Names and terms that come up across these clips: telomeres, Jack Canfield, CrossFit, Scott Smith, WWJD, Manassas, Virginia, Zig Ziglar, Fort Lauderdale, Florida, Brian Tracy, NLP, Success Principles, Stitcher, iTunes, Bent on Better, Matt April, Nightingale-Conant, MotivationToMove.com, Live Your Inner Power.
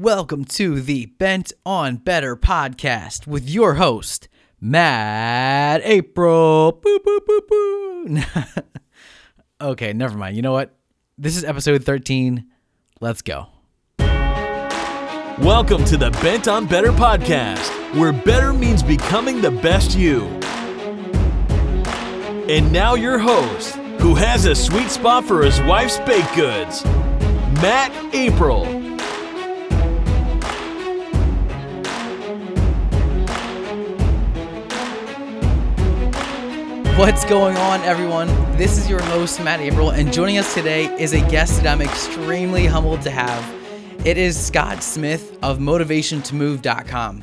Welcome to the Bent on Better podcast with your host, Matt April. Boop, boop, boop, boop. Okay, never mind. You know what? This is episode 13. Let's go. Welcome to the Bent on Better podcast, where better means becoming the best you. And now your host, who has a sweet spot for his wife's baked goods, Matt April. What's going on, everyone? This is your host, Matt April, and joining us today is a guest that I'm extremely humbled to have. It is Scott Smith of MotivationToMove.com.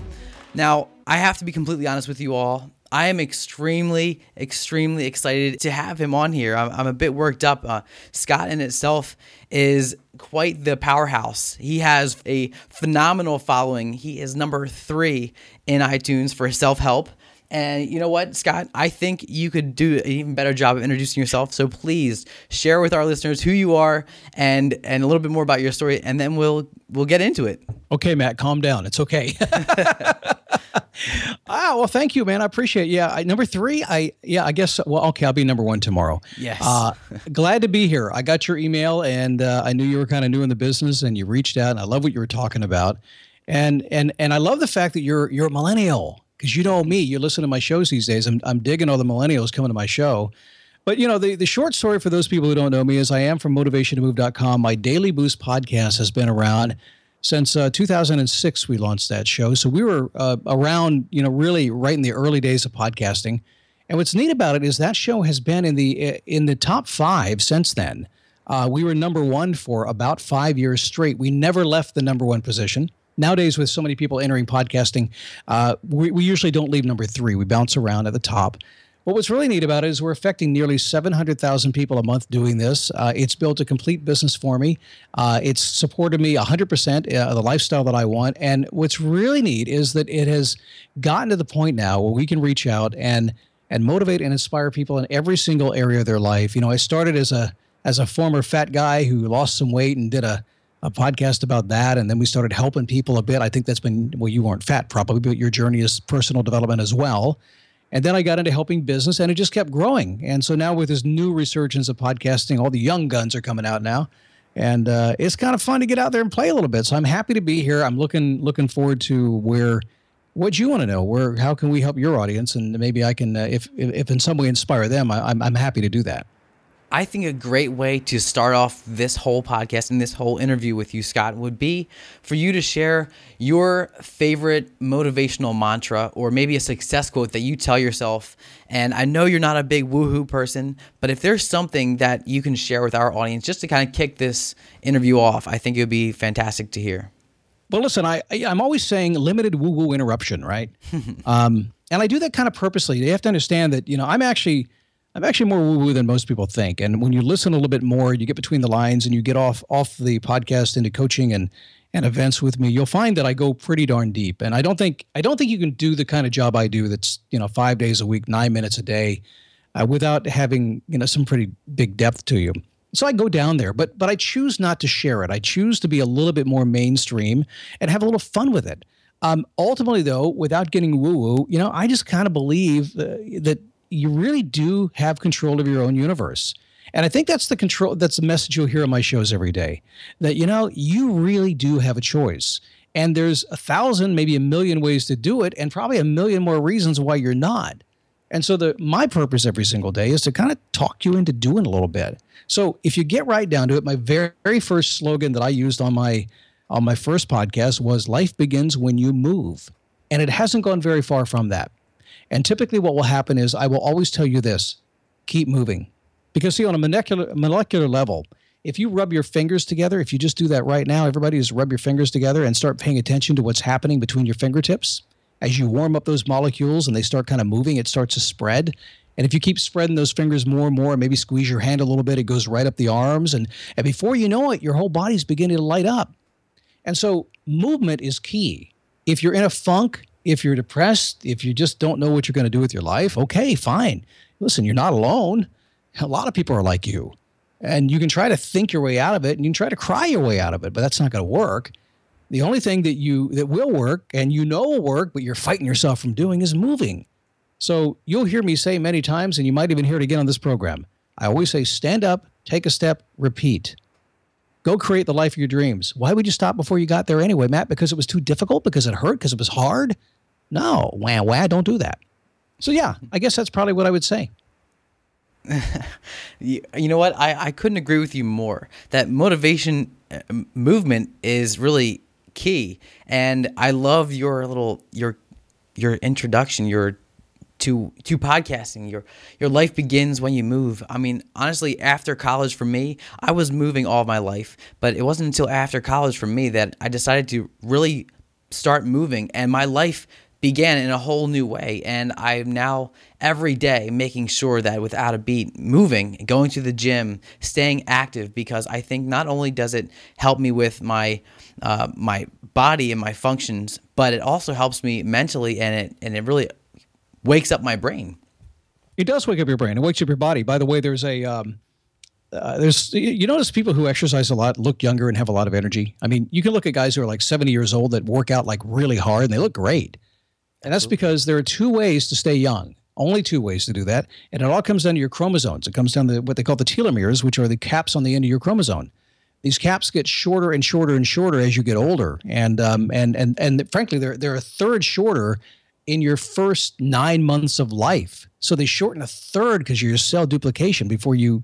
Now, I have to be completely honest with you all. I am extremely excited to have him on here. I'm a bit worked up. Scott in itself is quite the powerhouse. He has a phenomenal following. He is number 3 in iTunes for self-help. And you know what, Scott, I think you could do an even better job of introducing yourself. So please share with our listeners who you are and a little bit more about your story, and then we'll get into it. Okay, Matt, calm down. It's okay. Well, thank you, man. I appreciate it. Yeah. I'll be number 1 tomorrow. Yes. Glad to be here. I got your email, and I knew you were kind of new in the business, and you reached out, and I love what you were talking about. And I love the fact that you're a millennial. Because you know me, you listen to my shows these days. I'm digging all the millennials coming to my show. But, you know, the short story for those people who don't know me is I am from MotivationToMove.com. My Daily Boost podcast has been around since 2006 we launched that show. So we were around, you know, really right in the early days of podcasting. And what's neat about it is that show has been in the top 5 since then. We were number 1 for about 5 years straight. We never left the number 1 position. Nowadays, with so many people entering podcasting, we usually don't leave number 3. We bounce around at the top. But what's really neat about it is we're affecting nearly 700,000 people a month doing this. It's built a complete business for me. It's supported me 100%, the lifestyle that I want. And what's really neat is that it has gotten to the point now where we can reach out and motivate and inspire people in every single area of their life. You know, I started as a former fat guy who lost some weight and did a podcast about that. And then we started helping people a bit. I think that's been, well, you weren't fat probably, but your journey is personal development as well. And then I got into helping business, and it just kept growing. And so now with this new resurgence of podcasting, all the young guns are coming out now. And it's kind of fun to get out there and play a little bit. So I'm happy to be here. I'm looking forward to what you want to know, how can we help your audience? And maybe I can, if in some way inspire them, I'm happy to do that. I think a great way to start off this whole podcast and this whole interview with you, Scott, would be for you to share your favorite motivational mantra or maybe a success quote that you tell yourself. And I know you're not a big woohoo person, but if there's something that you can share with our audience just to kind of kick this interview off, I think it would be fantastic to hear. Well, listen, I'm always saying limited woo-woo interruption, right? And I do that kind of purposely. They have to understand that, you know, I'm actually more woo-woo than most people think. And when you listen a little bit more, you get between the lines and you get off the podcast into coaching and events with me, you'll find that I go pretty darn deep. And I don't think you can do the kind of job I do that's, you know, 5 days a week, 9 minutes a day, without having, you know, some pretty big depth to you. So I go down there, but I choose not to share it. I choose to be a little bit more mainstream and have a little fun with it. Ultimately, though, without getting woo-woo, you know, I just kind of believe that you really do have control of your own universe. And I think that's the control. That's the message you'll hear on my shows every day, that, you know, you really do have a choice, and there's 1,000, maybe 1,000,000 ways to do it. And probably 1,000,000 more reasons why you're not. And so my purpose every single day is to kind of talk you into doing a little bit. So if you get right down to it, my very, very first slogan that I used on my first podcast was "Life begins when you move." And it hasn't gone very far from that. And typically what will happen is I will always tell you this: keep moving. Because see, on a molecular level, if you rub your fingers together, if you just do that right now, everybody just rub your fingers together and start paying attention to what's happening between your fingertips. As you warm up those molecules and they start kind of moving, it starts to spread. And if you keep spreading those fingers more and more, maybe squeeze your hand a little bit, it goes right up the arms. And before you know it, your whole body's beginning to light up. And so movement is key. If you're in a funk, if you're depressed, if you just don't know what you're going to do with your life, okay, fine. Listen, you're not alone. A lot of people are like you. And you can try to think your way out of it, and you can try to cry your way out of it, but that's not going to work. The only thing that will work and will work, but you're fighting yourself from doing, is moving. So you'll hear me say many times, and you might even hear it again on this program, I always say stand up, take a step, repeat. Go create the life of your dreams. Why would you stop before you got there anyway, Matt? Because it was too difficult? Because it hurt? Because it was hard? No. Wah, don't do that. So yeah, I guess that's probably what I would say. You know what? I couldn't agree with you more. That motivation movement is really key. And I love your little, your introduction, your to podcasting. Your life begins when you move. I mean, honestly, after college for me, I was moving all my life, but it wasn't until after college for me that I decided to really start moving, and my life began in a whole new way. And I'm now every day making sure that without a beat, moving, going to the gym, staying active, because I think not only does it help me with my my body and my functions, but it also helps me mentally, and it really wakes up my brain. It does wake up your brain. It wakes up your body. By the way, there's a you notice people who exercise a lot look younger and have a lot of energy. I mean, you can look at guys who are like 70 years old that work out like really hard and they look great. And that's because there are two ways to stay young, only two ways to do that. And it all comes down to your chromosomes. It comes down to what they call the telomeres, which are the caps on the end of your chromosome. These caps get shorter and shorter and shorter as you get older. And frankly, they're a third shorter in your first 9 months of life. So they shorten a third because you're cell duplication before you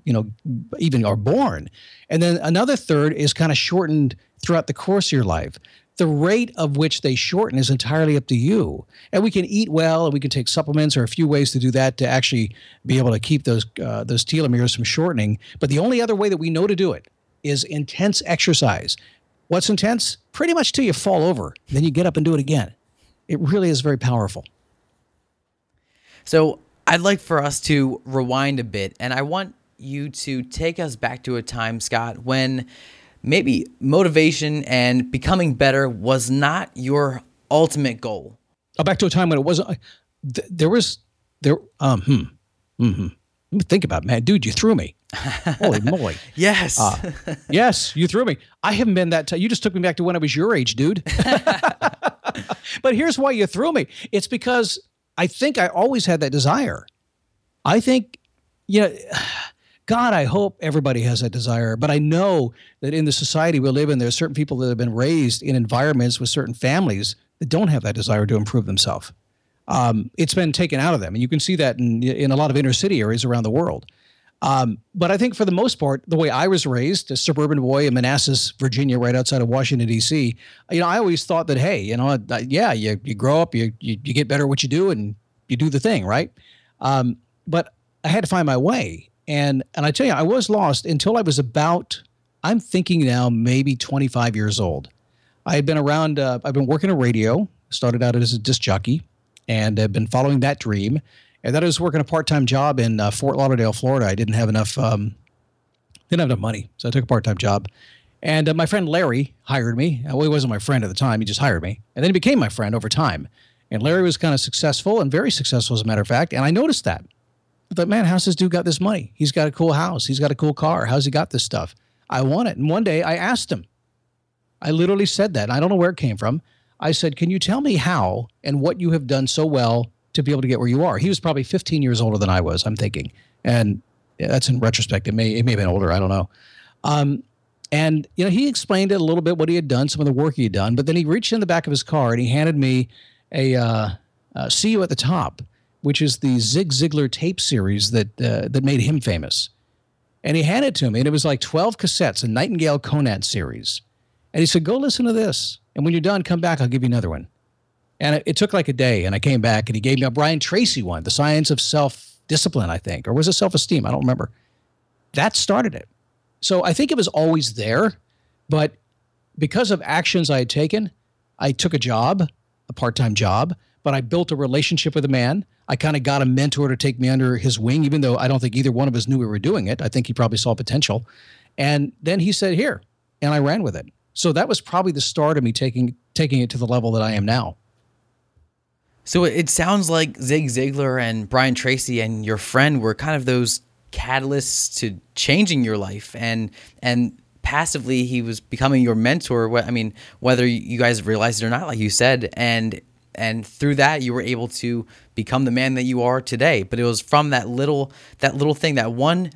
even are born. And then another third is kind of shortened throughout the course of your life. The rate of which they shorten is entirely up to you. And we can eat well, and we can take supplements, or a few ways to do that to actually be able to keep those telomeres from shortening. But the only other way that we know to do it is intense exercise. What's intense? Pretty much till you fall over. Then you get up and do it again. It really is very powerful. So I'd like for us to rewind a bit, and I want you to take us back to a time, Scott, when maybe motivation and becoming better was not your ultimate goal. Oh, back to a time when it wasn't. Let me think about it, man. Dude, you threw me. Holy moly. Yes. Yes, you threw me. I haven't been that. You just took me back to when I was your age, dude. But here's why you threw me. It's because I think I always had that desire. I think, God, I hope everybody has that desire. But I know that in the society we live in, there are certain people that have been raised in environments with certain families that don't have that desire to improve themselves. It's been taken out of them. And you can see that in a lot of inner city areas around the world. But I think for the most part, the way I was raised, a suburban boy in Manassas, Virginia, right outside of Washington, D.C., I always thought that, hey, you grow up, you get better at what you do, and you do the thing, right? But I had to find my way. And I tell you, I was lost until I was about, I'm thinking now, maybe 25 years old. I had been around, I've been working in radio, started out as a disc jockey, and I've been following that dream. And then I was working a part-time job in Fort Lauderdale, Florida. I didn't have enough money, so I took a part-time job. And my friend Larry hired me. Well, he wasn't my friend at the time, he just hired me. And then he became my friend over time. And Larry was kind of successful, and very successful as a matter of fact, and I noticed that. I thought, man, how's this dude got this money? He's got a cool house. He's got a cool car. How's he got this stuff? I want it. And one day I asked him. I literally said that. And I don't know where it came from. I said, can you tell me how and what you have done so well to be able to get where you are? He was probably 15 years older than I was, I'm thinking. And that's in retrospect. It may have been older. I don't know. He explained it a little bit, what he had done, some of the work he had done. But then he reached in the back of his car and he handed me a See You at the Top, which is the Zig Ziglar tape series that made him famous. And he handed it to me, and it was like 12 cassettes, a Nightingale-Conant series. And he said, go listen to this. And when you're done, come back, I'll give you another one. And it took like a day, and I came back, and he gave me a Brian Tracy one, The Science of Self-Discipline, I think, or was it Self-Esteem? I don't remember. That started it. So I think it was always there, but because of actions I had taken, I took a part-time job, but I built a relationship with a man. I kind of got a mentor to take me under his wing, even though I don't think either one of us knew we were doing it. I think he probably saw potential. And then he said, here, and I ran with it. So that was probably the start of me taking it to the level that I am now. So it sounds like Zig Ziglar and Brian Tracy and your friend were kind of those catalysts to changing your life and passively he was becoming your mentor. I mean, whether you guys realized it or not, like you said, and through that you were able to become the man that you are today. But it was from that little thing, that one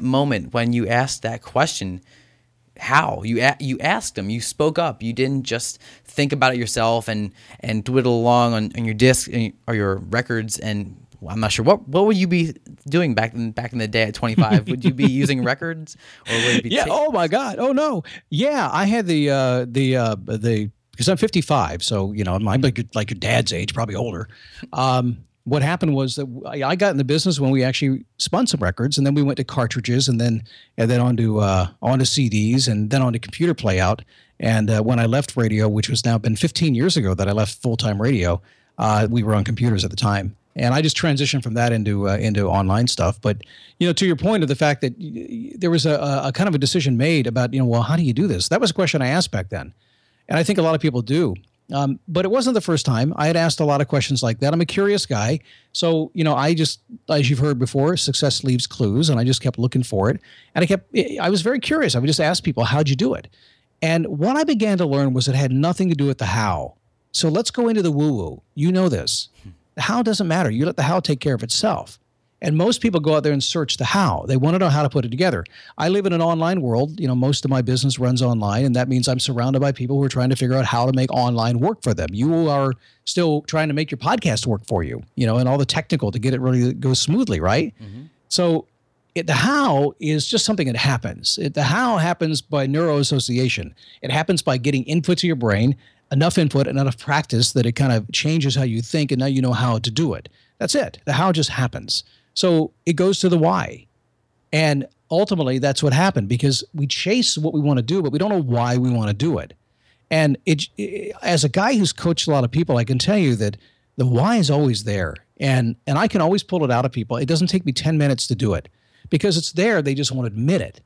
moment when you asked that question. How you asked him, you spoke up, you didn't just think about it yourself and twiddle along on your disc or your records. And I'm not sure what would you be doing back in the day at 25. Would you be using records, or would it be? Yeah. Oh my God. Oh no. Yeah, I had the because I'm 55, so you know I'm like your dad's age, probably older. What happened was that I got in the business when we actually spun some records, and then we went to cartridges, and then onto CDs, and then onto computer playout. And when I left radio, which was now been 15 years ago that I left full-time radio, we were on computers at the time, and I just transitioned from that into online stuff. But you know, to your point of the fact that there was a kind of a decision made about, you know, well, how do you do this? That was a question I asked back then, and I think a lot of people do. But it wasn't the first time. I had asked a lot of questions like that. I'm a curious guy. So, you know, I just, as you've heard before, success leaves clues, and I just kept looking for it. And I was very curious. I would just ask people, how'd you do it? And what I began to learn was it had nothing to do with the how. So let's go into the woo-woo. You know this. The how doesn't matter. You let the how take care of itself. And most people go out there and search the how. They want to know how to put it together. I live in an online world. You know, most of my business runs online, and that means I'm surrounded by people who are trying to figure out how to make online work for them. You are still trying to make your podcast work for you, you know, and all the technical to get it really go smoothly, right? Mm-hmm. So the how is just something that happens. The how happens by neuroassociation. It happens by getting input to your brain, enough input, enough practice that it kind of changes how you think, and now you know how to do it. That's it. The how just happens. So it goes to the why. And ultimately, that's what happened, because we chase what we want to do, but we don't know why we want to do it. And as a guy who's coached a lot of people, I can tell you that the why is always there. And I can always pull it out of people. It doesn't take me 10 minutes to do it, because it's there. They just won't admit it.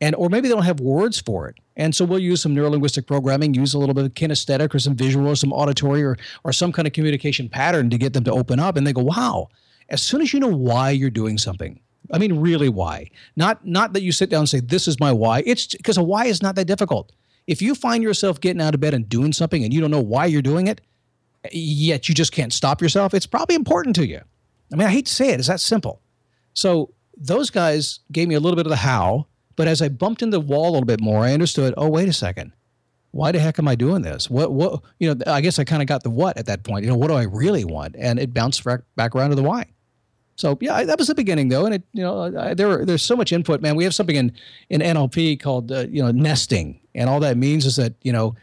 And or maybe they don't have words for it. And so we'll use some neurolinguistic programming, use a little bit of kinesthetic or some visual or some auditory or some kind of communication pattern to get them to open up. And they go, wow. As soon as you know why you're doing something, I mean, really why, not that you sit down and say, this is my why. It's because a why is not that difficult. If you find yourself getting out of bed and doing something and you don't know why you're doing it, yet you just can't stop yourself, it's probably important to you. I mean, I hate to say it. It's that simple. So those guys gave me a little bit of the how, but as I bumped into the wall a little bit more, I understood, oh, wait a second. Why the heck am I doing this? What, you know, I guess I kind of got the what at that point. You know, what do I really want? And it bounced back around to the why. So yeah, that was the beginning though, and it, you know, there's so much input, man. We have something in NLP called you know, nesting, and all that means is that you know,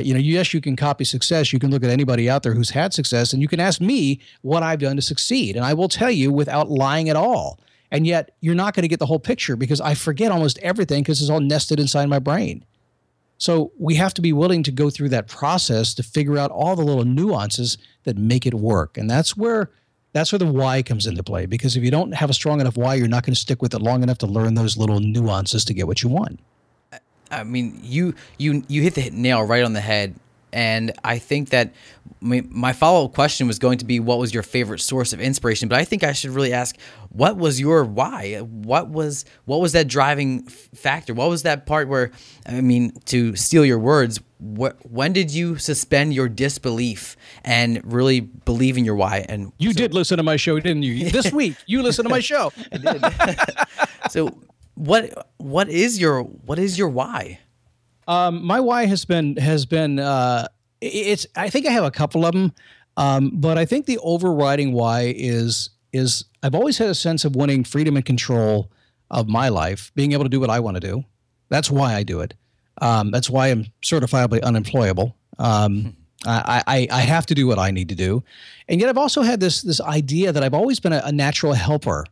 yes, you can copy success. You can look at anybody out there who's had success, and you can ask me what I've done to succeed, and I will tell you without lying at all. And yet, you're not going to get the whole picture because I forget almost everything because it's all nested inside my brain. So we have to be willing to go through that process to figure out all the little nuances that make it work, and that's where the why comes into play, because if you don't have a strong enough why, you're not going to stick with it long enough to learn those little nuances to get what you want. I mean, you hit the nail right on the head. And I think that my follow-up question was going to be, what was your favorite source of inspiration? But I think I should really ask, what was your why? What was that driving factor? What was that part where, I mean, to steal your words, when did you suspend your disbelief and really believe in your why? And you did listen to my show, didn't you? This week, you listened to my show. I did. So what is your why? My why has been it's, I think I have a couple of them, but I think the overriding why is I've always had a sense of wanting freedom and control of my life, being able to do what I want to do. That's why I do it. That's why I'm certifiably unemployable. I have to do what I need to do, and yet I've also had this idea that I've always been a natural helper.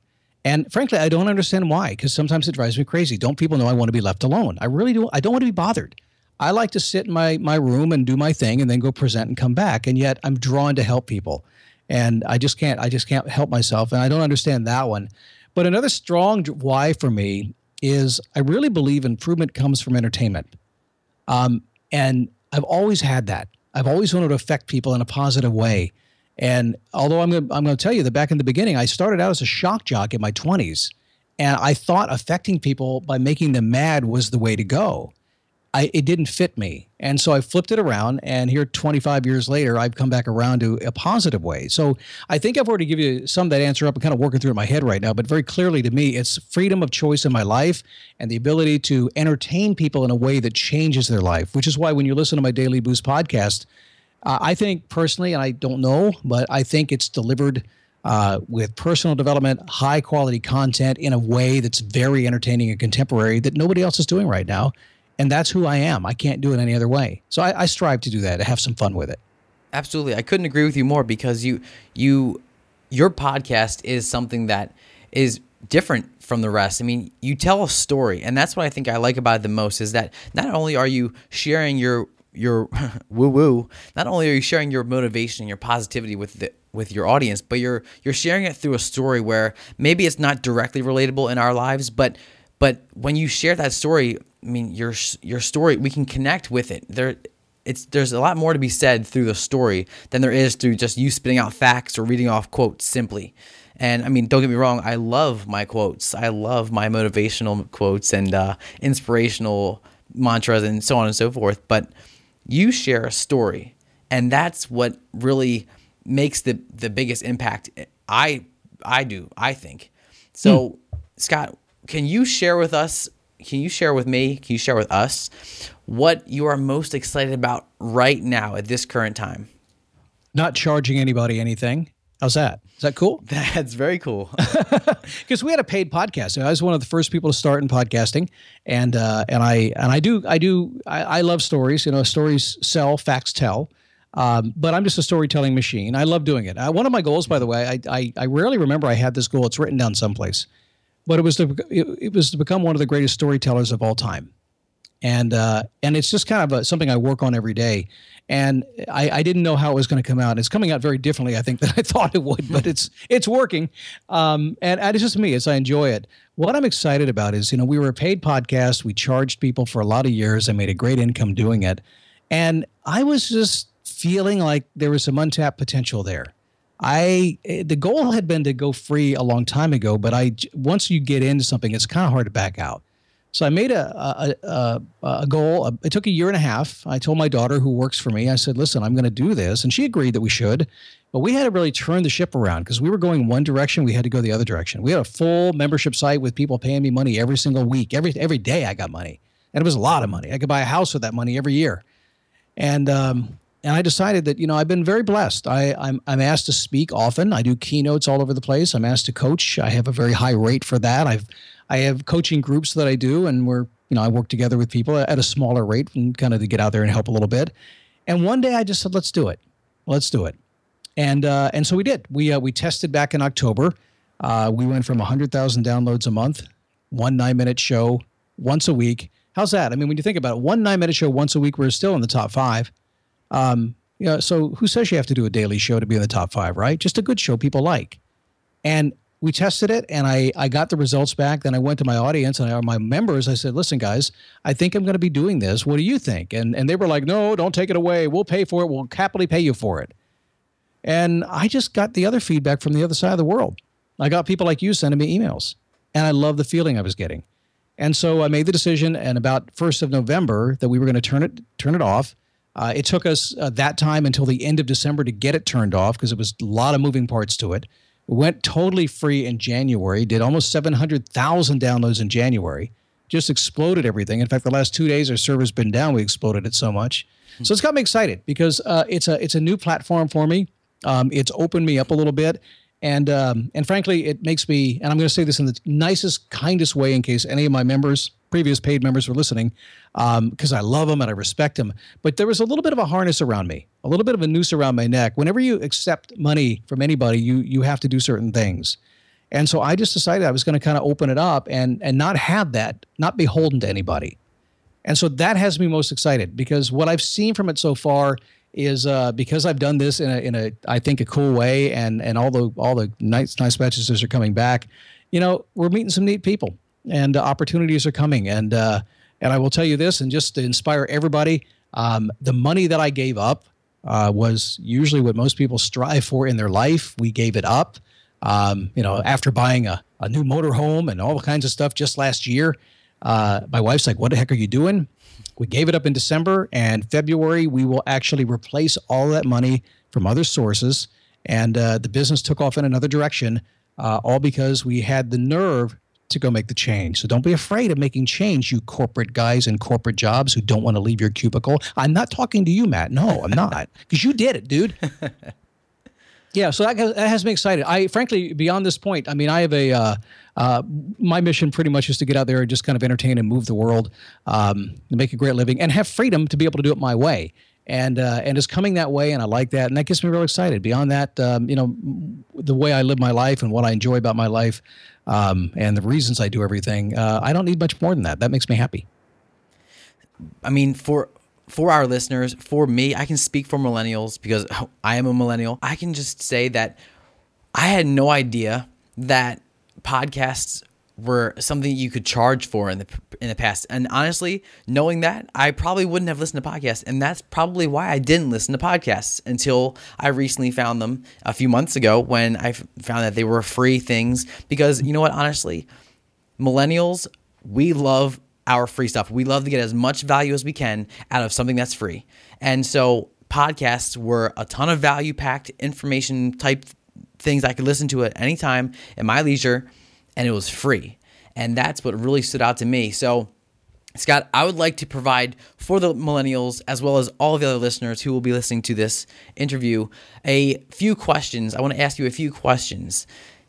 And frankly, I don't understand why, because sometimes it drives me crazy. Don't people know I want to be left alone? I really do. I don't want to be bothered. I like to sit in my room and do my thing and then go present and come back. And yet I'm drawn to help people. And I just can't help myself. And I don't understand that one. But another strong why for me is I really believe improvement comes from entertainment. And I've always had that. I've always wanted to affect people in a positive way. And although I'm going to tell you that back in the beginning, I started out as a shock jock in my 20s. And I thought affecting people by making them mad was the way to go. It didn't fit me. And so I flipped it around, and here 25 years later, I've come back around to a positive way. So I think I've already given you some of that answer up and kind of working through it in my head right now, but very clearly to me, it's freedom of choice in my life and the ability to entertain people in a way that changes their life, which is why when you listen to my Daily Boost podcast, I think personally, and I don't know, but I think it's delivered with personal development, high quality content in a way that's very entertaining and contemporary that nobody else is doing right now. And that's who I am. I can't do it any other way. So I strive to do that, to have some fun with it. Absolutely. I couldn't agree with you more, because your podcast is something that is different from the rest. I mean, you tell a story, and that's what I think I like about it the most, is that not only are you sharing your woo-woo, not only are you sharing your motivation and your positivity with your audience, but you're sharing it through a story where maybe it's not directly relatable in our lives, but when you share that story, I mean, your story, we can connect with it. There's a lot more to be said through the story than there is through just you spitting out facts or reading off quotes simply. And I mean, don't get me wrong, I love my quotes. I love my motivational quotes and inspirational mantras and so on and so forth. But you share a story, and that's what really makes the biggest impact. I think. So, Scott, can you share with us what you are most excited about right now at this current time? Not charging anybody anything. How's that? Is that cool? That's very cool. Because we had a paid podcast. I was one of the first people to start in podcasting, and I love stories. You know, stories sell, facts tell. But I'm just a storytelling machine. I love doing it. One of my goals, by the way, I rarely remember I had this goal. It's written down someplace. But it was to become one of the greatest storytellers of all time, and it's just kind of something I work on every day. And I didn't know how it was going to come out. It's coming out very differently, I think, than I thought it would. But it's working, and it's just me. I enjoy it. What I'm excited about is, we were a paid podcast. We charged people for a lot of years. I made a great income doing it, and I was just feeling like there was some untapped potential there. The goal had been to go free a long time ago, but once you get into something, it's kind of hard to back out. So I made a goal. It took a year and a half. I told my daughter, who works for me, I said, listen, I'm going to do this. And she agreed that we should, but we had to really turn the ship around, because we were going one direction. We had to go the other direction. We had a full membership site with people paying me money every single week. Every day I got money, and it was a lot of money. I could buy a house with that money every year. And I decided that, I've been very blessed. I'm asked to speak often. I do keynotes all over the place. I'm asked to coach. I have a very high rate for that. I have coaching groups that I do, and we're, I work together with people at a smaller rate and kind of to get out there and help a little bit. And one day I just said, let's do it. And so we did. We tested back in October. We went from 100,000 downloads a month, one 9-minute show once a week. How's that? I mean, when you think about it, one 9-minute show once a week, we're still in the top 5. So who says you have to do a daily show to be in the top 5, right? Just a good show people like. And we tested it, and I got the results back. Then I went to my audience and my members. I said, listen, guys, I think I'm going to be doing this. What do you think? And they were like, no, don't take it away. We'll pay for it. We'll happily pay you for it. And I just got the other feedback from the other side of the world. I got people like you sending me emails, and I love the feeling I was getting. And so I made the decision, and about 1st of November, that we were going to turn it off. It took us that time until the end of December to get it turned off, because it was a lot of moving parts to it. We went totally free in January, did almost 700,000 downloads in January, just exploded everything. In fact, the last 2 days our server's been down. We exploded it so much. Mm-hmm. So it's got me excited, because it's a new platform for me. It's opened me up a little bit. And frankly, it makes me, and I'm going to say this in the nicest, kindest way in case any of my members, previous paid members, were listening, because I love them and I respect them. But there was a little bit of a harness around me, a little bit of a noose around my neck. Whenever you accept money from anybody, you have to do certain things. And so I just decided I was going to kind of open it up and not have that, not beholden to anybody. And so that has me most excited, because what I've seen from it so far is because I've done this in a I think a cool way, and all the nice messages are coming back. We're meeting some neat people, and opportunities are coming. And I will tell you this, and just to inspire everybody, the money that I gave up was usually what most people strive for in their life. We gave it up. After buying a new motorhome and all kinds of stuff just last year, my wife's like, what the heck are you doing? We gave it up in December, and February we will actually replace all that money from other sources. And the business took off in another direction, all because we had the nerve to go make the change. So don't be afraid of making change, you corporate guys in corporate jobs who don't want to leave your cubicle. I'm not talking to you, Matt. No, I'm not. Because you did it, dude. Yeah, so that has me excited. I frankly, beyond this point, I mean, I have a my mission pretty much is to get out there and just kind of entertain and move the world, and make a great living, and have freedom to be able to do it my way. And it's coming that way, and I like that, and that gets me real excited. Beyond that, the way I live my life and what I enjoy about my life, and the reasons I do everything, I don't need much more than that. That makes me happy. I mean, for our listeners, for me, I can speak for millennials because I am a millennial. I can just say that I had no idea that podcasts were something you could charge for in the past. And honestly, knowing that, I probably wouldn't have listened to podcasts. And that's probably why I didn't listen to podcasts until I recently found them a few months ago when I found that they were free things. Because you know what? Honestly, millennials, we love our free stuff. We love to get as much value as we can out of something that's free. And so podcasts were a ton of value-packed information type things I could listen to at any time at my leisure, and it was free. And that's what really stood out to me. So Scott, I would like to provide for the millennials as well as all the other listeners who will be listening to this interview a few questions. I want to ask you a few questions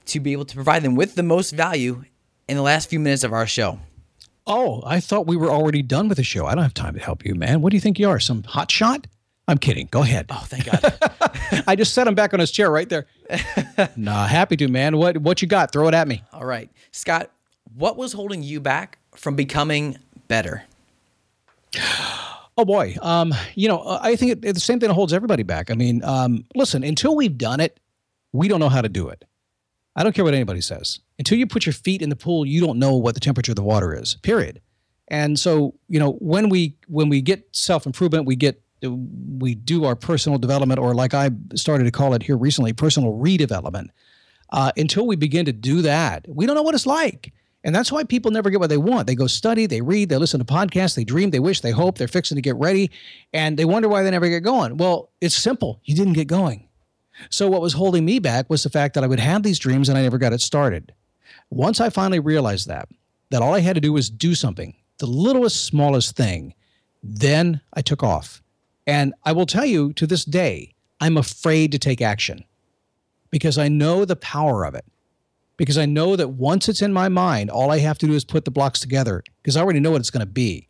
to be able to provide them with the most value in the last few minutes of our show. Oh, I thought we were already done with the show. I don't have time to help you, man. What do you think you are, some hot shot? I'm kidding. Go ahead. Oh, thank God. I just set him back on his chair right there. Nah, happy to, man. What you got? Throw it at me. All right. Scott, what was holding you back from becoming better? Oh, boy. I think it's the same thing that holds everybody back. I mean, listen, until we've done it, we don't know how to do it. I don't care what anybody says. Until you put your feet in the pool, you don't know what the temperature of the water is, period. And so, when we get self-improvement, we do our personal development, or like I started to call it here recently, personal redevelopment. Until we begin to do that, we don't know what it's like. And that's why people never get what they want. They go study, they read, they listen to podcasts, they dream, they wish, they hope, they're fixing to get ready, and they wonder why they never get going. Well, it's simple. You didn't get going. So what was holding me back was the fact that I would have these dreams and I never got it started. Once I finally realized that all I had to do was do something, the littlest, smallest thing, then I took off. And I will tell you, to this day, I'm afraid to take action because I know the power of it, because I know that once it's in my mind, all I have to do is put the blocks together because I already know what it's going to be.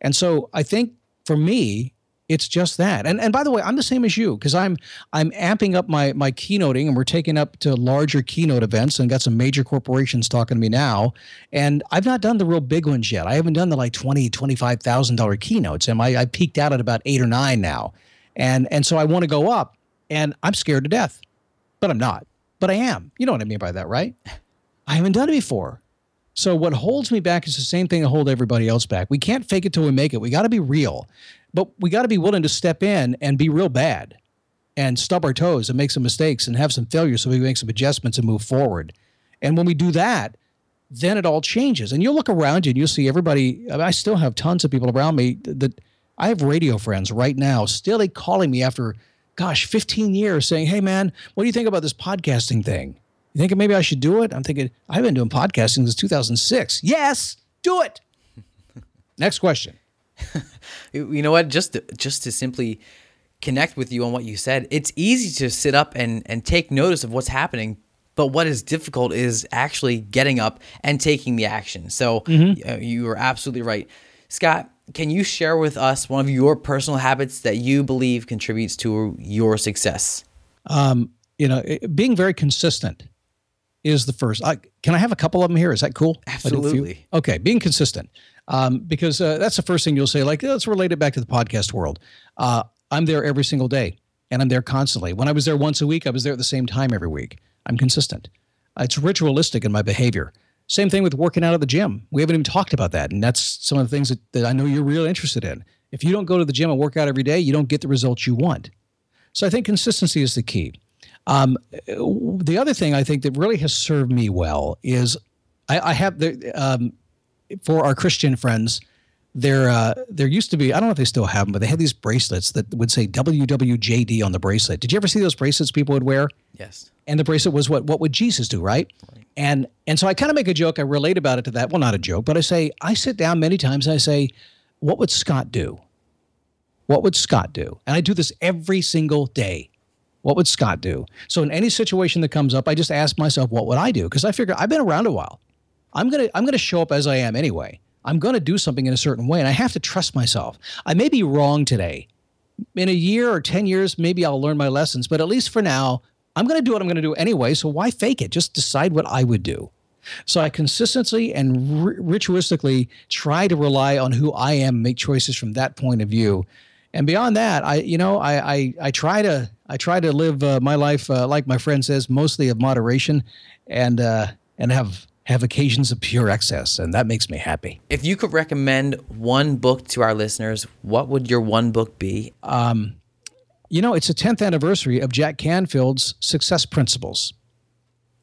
And so I think for me, it's just that. And by the way, I'm the same as you because I'm amping up my keynoting, and we're taking up to larger keynote events, and got some major corporations talking to me now. And I've not done the real big ones yet. I haven't done the like $20,000, $25,000 keynotes. And I peaked out at about 8 or 9 now. And so I want to go up, and I'm scared to death, but I'm not. But I am. You know what I mean by that, right? I haven't done it before. So what holds me back is the same thing that holds everybody else back. We can't fake it till we make it. We got to be real. But we got to be willing to step in and be real bad and stub our toes and make some mistakes and have some failures so we make some adjustments and move forward. And when we do that, then it all changes. And you'll look around you and you'll see everybody. I mean, I still have tons of people around me that I have radio friends right now still calling me after, 15 years saying, hey, man, what do you think about this podcasting thing? You think maybe I should do it? I'm thinking, I've been doing podcasting since 2006. Yes, do it. Next question. You know what? Just to simply connect with you on what you said, it's easy to sit up and take notice of what's happening. But what is difficult is actually getting up and taking the action. So You are absolutely right. Scott, can you share with us one of your personal habits that you believe contributes to your success? Being very consistent is the first. Can I have a couple of them here? Is that cool? Absolutely. Okay. Being consistent. Because that's the first thing you'll say, let's relate it back to the podcast world. I'm there every single day, and I'm there constantly. When I was there once a week, I was there at the same time every week. I'm consistent. It's ritualistic in my behavior. Same thing with working out at the gym. We haven't even talked about that, and that's some of the things that I know you're really interested in. If you don't go to the gym and work out every day, you don't get the results you want. So I think consistency is the key. The other thing I think that really has served me well is I have for our Christian friends, there used to be, I don't know if they still have them, but they had these bracelets that would say WWJD on the bracelet. Did you ever see those bracelets people would wear? Yes. And the bracelet was what would Jesus do, right? Right. And so I kind of make a joke. I relate about it to that. Well, not a joke, but I say, I sit down many times and I say, what would Scott do? What would Scott do? And I do this every single day. What would Scott do? So in any situation that comes up, I just ask myself, what would I do? Because I figure I've been around a while. I'm gonna show up as I am anyway. I'm going to do something in a certain way, and I have to trust myself. I may be wrong today. In a year or 10 years, maybe I'll learn my lessons, but at least for now, I'm going to do what I'm going to do anyway, so why fake it? Just decide what I would do. So I consistently and ritualistically try to rely on who I am, make choices from that point of view. And beyond that, I try to live my life, like my friend says, mostly of moderation and have occasions of pure excess, and that makes me happy. If you could recommend one book to our listeners, what would your one book be? It's the 10th anniversary of Jack Canfield's Success Principles.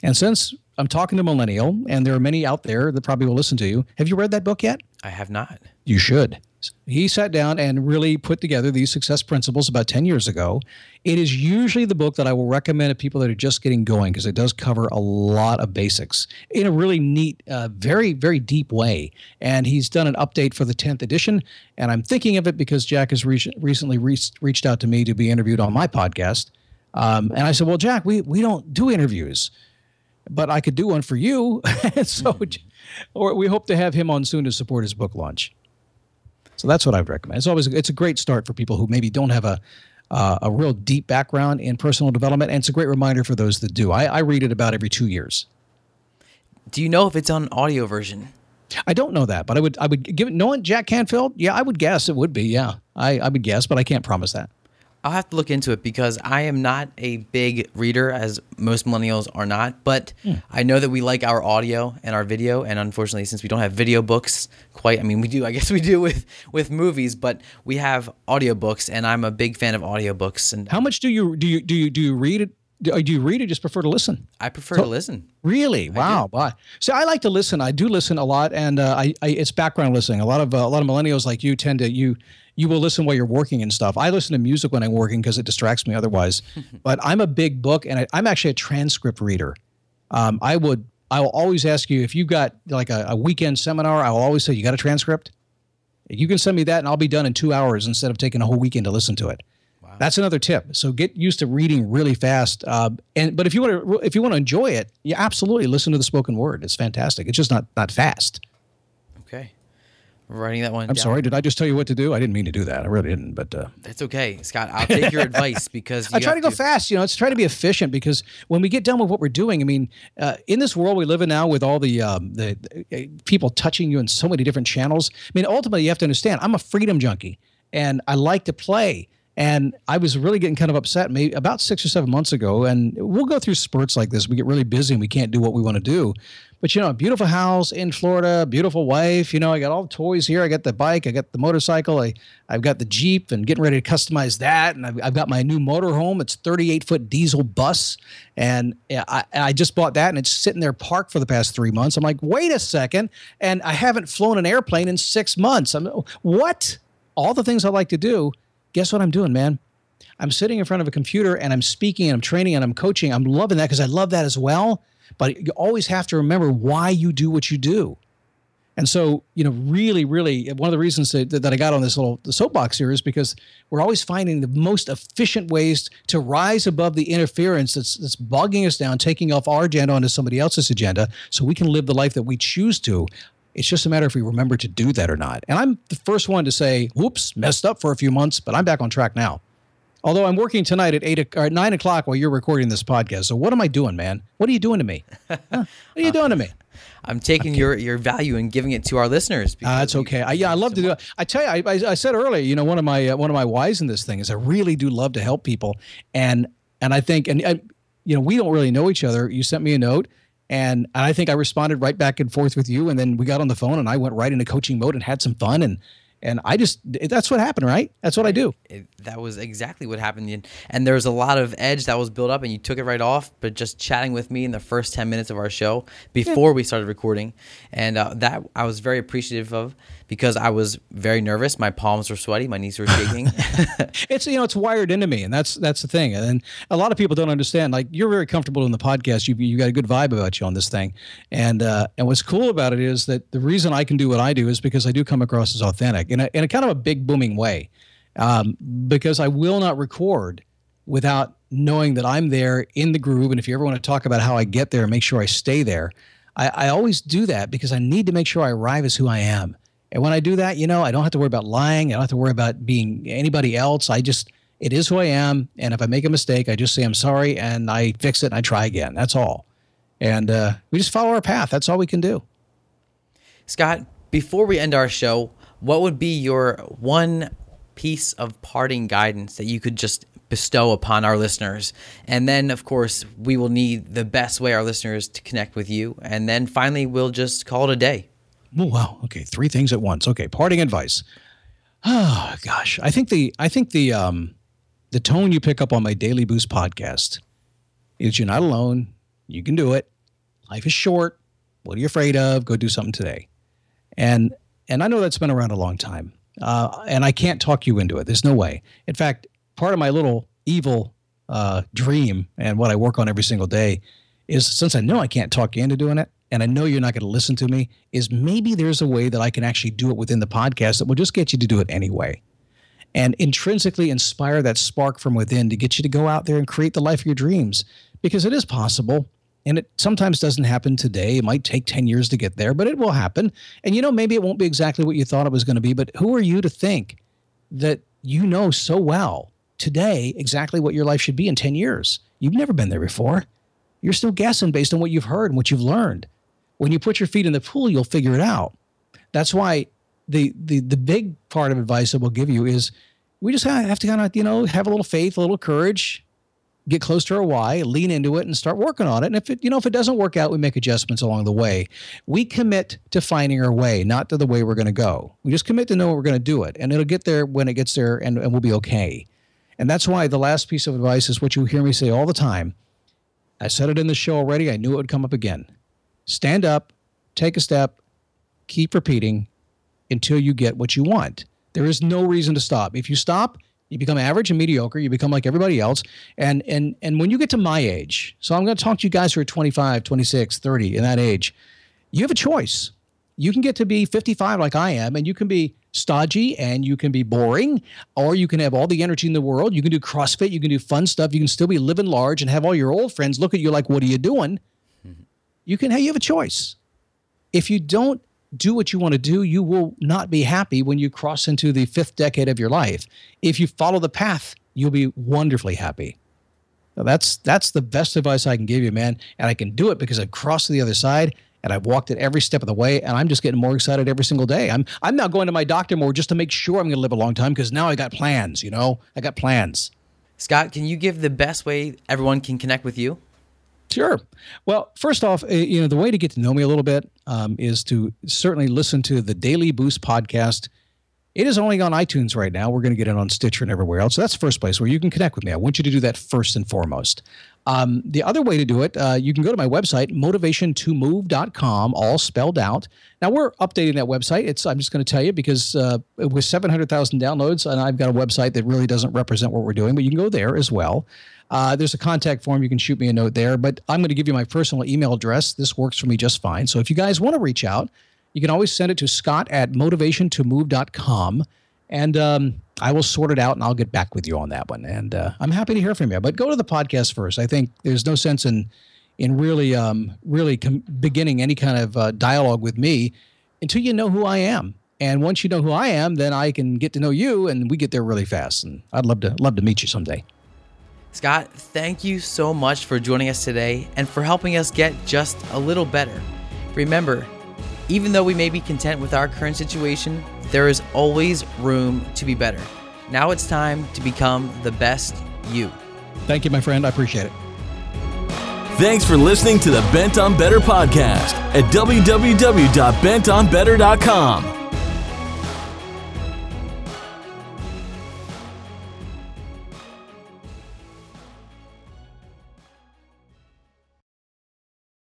And since I'm talking to millennial, and there are many out there that probably will listen to you, have you read that book yet? I have not. You should. He sat down and really put together these success principles about 10 years ago. It is usually the book that I will recommend to people that are just getting going because it does cover a lot of basics in a really neat, very, very deep way. And he's done an update for the 10th edition. And I'm thinking of it because Jack has recently reached out to me to be interviewed on my podcast. And I said, well, Jack, we don't do interviews, but I could do one for you. So or we hope to have him on soon to support his book launch. So that's what I would recommend. It's a great start for people who maybe don't have a real deep background in personal development, and it's a great reminder for those that do. I read it about every 2 years. Do you know if it's on audio version? I don't know that, but I would give it. Knowing Jack Canfield, yeah, I would guess it would be. Yeah, I would guess, but I can't promise that. I'll have to look into it because I am not a big reader, as most millennials are not, but I know that we like our audio and our video, and unfortunately, since we don't have video books quite, I mean, we do, I guess we do with movies, but we have audiobooks, and I'm a big fan of audiobooks. And how much do you read it? Do you read or just prefer to listen? I prefer to listen. Really? Wow. So I like to listen. I do listen a lot, and it's background listening. A lot of millennials like you tend to you will listen while you're working and stuff. I listen to music when I'm working because it distracts me otherwise. But I'm a big book, and I'm actually a transcript reader. I will always ask you if you've got like a weekend seminar. I will always say you got a transcript. You can send me that, and I'll be done in 2 hours instead of taking a whole weekend to listen to it. That's another tip. So get used to reading really fast. But if you want to enjoy it, you absolutely listen to the spoken word. It's fantastic. It's just not fast. Okay, writing that one. I'm down. Sorry. Did I just tell you what to do? I didn't mean to do that. I really didn't. But that's okay, Scott. I'll take your advice because I try to go fast. It's trying to be efficient because when we get done with what we're doing, in this world we live in now with all the people touching you in so many different channels. Ultimately you have to understand. I'm a freedom junkie, and I like to play. And I was really getting kind of upset maybe about 6 or 7 months ago. And we'll go through spurts like this. We get really busy and we can't do what we want to do. But, a beautiful house in Florida, beautiful wife. I got all the toys here. I got the bike. I got the motorcycle. I've got the Jeep and getting ready to customize that. And I've got my new motorhome. It's 38-foot diesel bus. And I just bought that, and it's sitting there parked for the past 3 months. I'm like, wait a second. And I haven't flown an airplane in 6 months. What? All the things I like to do. Guess what I'm doing, man? I'm sitting in front of a computer, and I'm speaking, and I'm training, and I'm coaching. I'm loving that because I love that as well. But you always have to remember why you do what you do. And so, really, really, one of the reasons that I got on this little soapbox here is because we're always finding the most efficient ways to rise above the interference that's bogging us down, taking off our agenda onto somebody else's agenda so we can live the life that we choose to. It's just a matter if we remember to do that or not. And I'm the first one to say, whoops, messed up for a few months, but I'm back on track now. Although I'm working tonight at 9 o'clock while you're recording this podcast. So what am I doing, man? What are you doing to me? What are you doing to me? I'm taking your value and giving it to our listeners. That's okay. I love to do it. I tell you, I said earlier, one of my whys in this thing is I really do love to help people. And I think, we don't really know each other. You sent me a note. And I think I responded right back and forth with you. And then we got on the phone and I went right into coaching mode and had some fun. And And I just, that's what happened, right? That's what I do. That was exactly what happened. And there was a lot of edge that was built up and you took it right off, but just chatting with me in the first 10 minutes of our show before we started recording. And that I was very appreciative of because I was very nervous. My palms were sweaty. My knees were shaking. It's, you know, it's wired into me. And that's the thing. And a lot of people don't understand, like you're very comfortable in the podcast. You got a good vibe about you on this thing. And what's cool about it is that the reason I can do what I do is because I do come across as authentic. In a kind of a big booming way, because I will not record without knowing that I'm there in the groove. And if you ever want to talk about how I get there and make sure I stay there, I always do that because I need to make sure I arrive as who I am. And when I do that, you know, I don't have to worry about lying. I don't have to worry about being anybody else. It is who I am. And if I make a mistake, I just say I'm sorry and I fix it and I try again. That's all. And we just follow our path. That's all we can do. Scott, before we end our show, what would be your one piece of parting guidance that you could just bestow upon our listeners? And then, of course, we will need the best way our listeners to connect with you. And then finally, we'll just call it a day. Oh, wow. Okay. Three things at once. Okay. Parting advice. Oh, gosh. I think the tone you pick up on my Daily Boost podcast is you're not alone. You can do it. Life is short. What are you afraid of? Go do something today. And I know that's been around a long time, and I can't talk you into it. There's no way. In fact, part of my little evil dream and what I work on every single day is, since I know I can't talk you into doing it, and I know you're not going to listen to me, is maybe there's a way that I can actually do it within the podcast that will just get you to do it anyway and intrinsically inspire that spark from within to get you to go out there and create the life of your dreams, because it is possible. And it sometimes doesn't happen today. It might take 10 years to get there, but it will happen. And, you know, maybe it won't be exactly what you thought it was going to be, but who are you to think that you know so well today exactly what your life should be in 10 years? You've never been there before. You're still guessing based on what you've heard and what you've learned. When you put your feet in the pool, you'll figure it out. That's why the big part of advice that we'll give you is we just have to kind of, you know, have a little faith, a little courage, get close to our why, lean into it, and start working on it. And if it doesn't work out, we make adjustments along the way. We commit to finding our way, not to the way we're going to go. We just commit to know what we're going to do it, and it'll get there when it gets there, and we'll be okay. And that's why the last piece of advice is what you hear me say all the time. I said it in the show already. I knew it would come up again. Stand up, take a step, keep repeating until you get what you want. There is no reason to stop. If you stop, you become average and mediocre. You become like everybody else. And when you get to my age, so I'm going to talk to you guys who are 25, 26, 30, in that age, you have a choice. You can get to be 55 like I am, and you can be stodgy and you can be boring, or you can have all the energy in the world. You can do CrossFit. You can do fun stuff. You can still be living large and have all your old friends look at you like, what are you doing? Mm-hmm. You have a choice. If you don't do what you want to do, you will not be happy when you cross into the fifth decade of your life. If you follow the path, you'll be wonderfully happy. Now that's the best advice I can give you, man. And I can do it because I've crossed to the other side and I've walked it every step of the way. And I'm just getting more excited every single day. I'm now going to my doctor more just to make sure I'm going to live a long time, because now I got plans, you know, I got plans. Scott, can you give the best way everyone can connect with you? Sure. Well, first off, you know, the way to get to know me a little bit is to certainly listen to the Daily Boost podcast. It is only on iTunes right now. We're going to get it on Stitcher and everywhere else. So that's the first place where you can connect with me. I want you to do that first and foremost. The other way to do it, you can go to my website, MotivationToMove.com, all spelled out. Now, we're updating that website. I'm just going to tell you, because with 700,000 downloads, and I've got a website that really doesn't represent what we're doing, but you can go there as well. There's a contact form. You can shoot me a note there, but I'm going to give you my personal email address. This works for me just fine. So if you guys want to reach out, you can always send it to scott@motivationtomove.com, and I will sort it out and I'll get back with you on that one. And I'm happy to hear from you, but go to the podcast first. I think there's no sense in really, beginning any kind of dialogue with me until you know who I am. And once you know who I am, then I can get to know you, and we get there really fast. And I'd love to meet you someday. Scott, thank you so much for joining us today and for helping us get just a little better. Remember, even though we may be content with our current situation, there is always room to be better. Now it's time to become the best you. Thank you, my friend. I appreciate it. Thanks for listening to the Bent on Better podcast at www.bentonbetter.com.